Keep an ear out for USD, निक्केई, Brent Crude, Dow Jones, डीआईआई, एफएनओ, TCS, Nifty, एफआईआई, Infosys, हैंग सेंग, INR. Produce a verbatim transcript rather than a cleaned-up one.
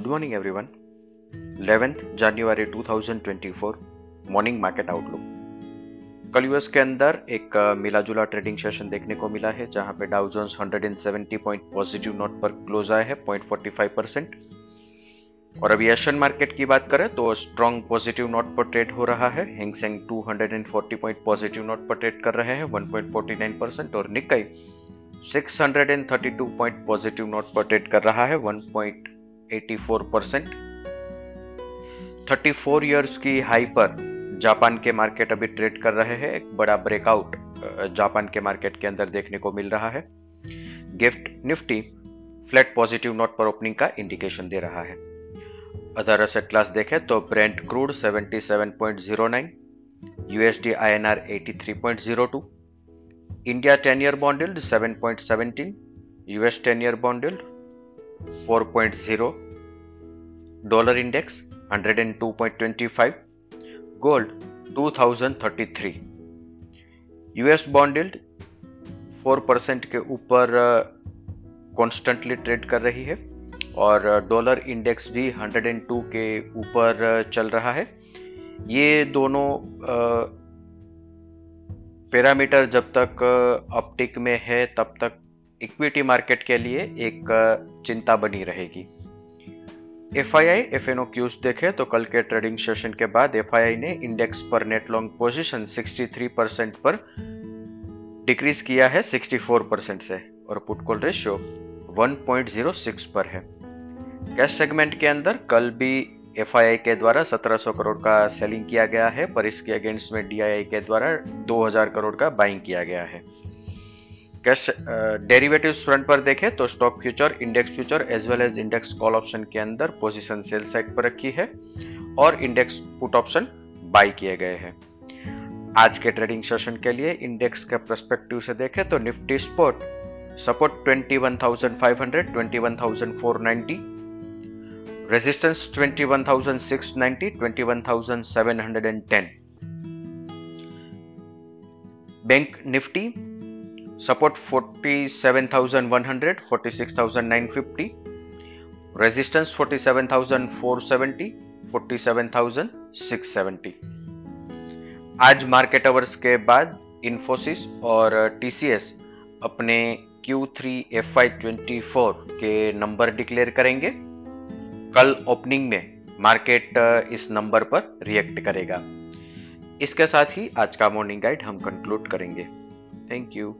Good morning everyone. eleventh January twenty twenty four morning market outlook. कल US के अंदर एक मिला जुला ट्रेडिंग सेशन देखने को मिला है, जहां पे डाउ जोन्स एक सौ सत्तर पॉइंट पॉजिटिव नोट पर क्लोज आया है zero point four five percent. और अभी एशियन मार्केट की बात करें तो स्ट्रॉन्ग पॉजिटिव नोट पर ट्रेड हो रहा है। हैंग सेंग दो सौ चालीस पॉइंट पॉजिटिव नोट पर ट्रेड कर रहे हैं one point four nine percent, और निक्केई छह सौ बत्तीस पॉइंट पॉजिटिव नोट पर ट्रेड कर रहा है one point eighty four percent. Thirty four years की हाई पर जापान के मार्केट अभी ट्रेड कर रहे हैं। एक बड़ा ब्रेकआउट जापान के मार्केट के अंदर देखने को मिल रहा है। GIFT Nifty flat positive note पर ओपनिंग का इंडिकेशन दे रहा है। अदर एसेट क्लास देखें तो ब्रेंट क्रूड सत्तहत्तर point zero nine, USD INR तिरासी point zero two, India ten year bond yield seven point one seven, US ten year bond yield four point zero, dollar index one O two point two five, gold two thousand thirty three, US bond yield four percent के ऊपर constantly trade कर रही है, और dollar index भी one O two के ऊपर चल रहा है। ये दोनों पैरामीटर जब तक अपटिक में है तब तक इक्विटी मार्केट के लिए एक चिंता बनी रहेगी। एफआईआई एफएनओ क्यूज देखें तो कल के ट्रेडिंग सेशन के बाद एफआईआई ने इंडेक्स पर नेट लॉन्ग पोजीशन तिरेसठ परसेंट पर डिक्रीज किया है चौंसठ परसेंट से, और put call ratio one point zero six पर है। कैश सेगमेंट के अंदर कल भी एफआईआई के द्वारा सत्रह सौ करोड़ का सेलिंग किया गया है, पर इसके अगेंस्ट में डीआईआई के द्वारा दो हज़ार करोड़ का बाइंग किया गया है। कैश डेरिवेटिव्स फ्रंट पर देखें तो stock future, index future as well as index call option के अंदर पोजीशन सेल साइड पर रखी है, और इंडेक्स पुट ऑप्शन बाय किए गए हैं। आज के ट्रेडिंग सेशन के लिए इंडेक्स के पर्सपेक्टिव से देखें तो Nifty spot support twenty one thousand five hundred, twenty one thousand four ninety, resistance twenty one thousand six ninety, twenty one thousand seven ten. Bank Nifty support forty seven thousand one hundred, forty six thousand nine fifty, resistance forty seven thousand four seventy, forty seven thousand six seventy. आज market hours के बाद इन्फोसिस और TCS अपने Q three F Y twenty four के number declare करेंगे। कल opening में market इस नंबर पर रिएक्ट करेगा। इसके साथ ही आज का मॉर्निंग गाइड हम कंक्लूड करेंगे। Thank you.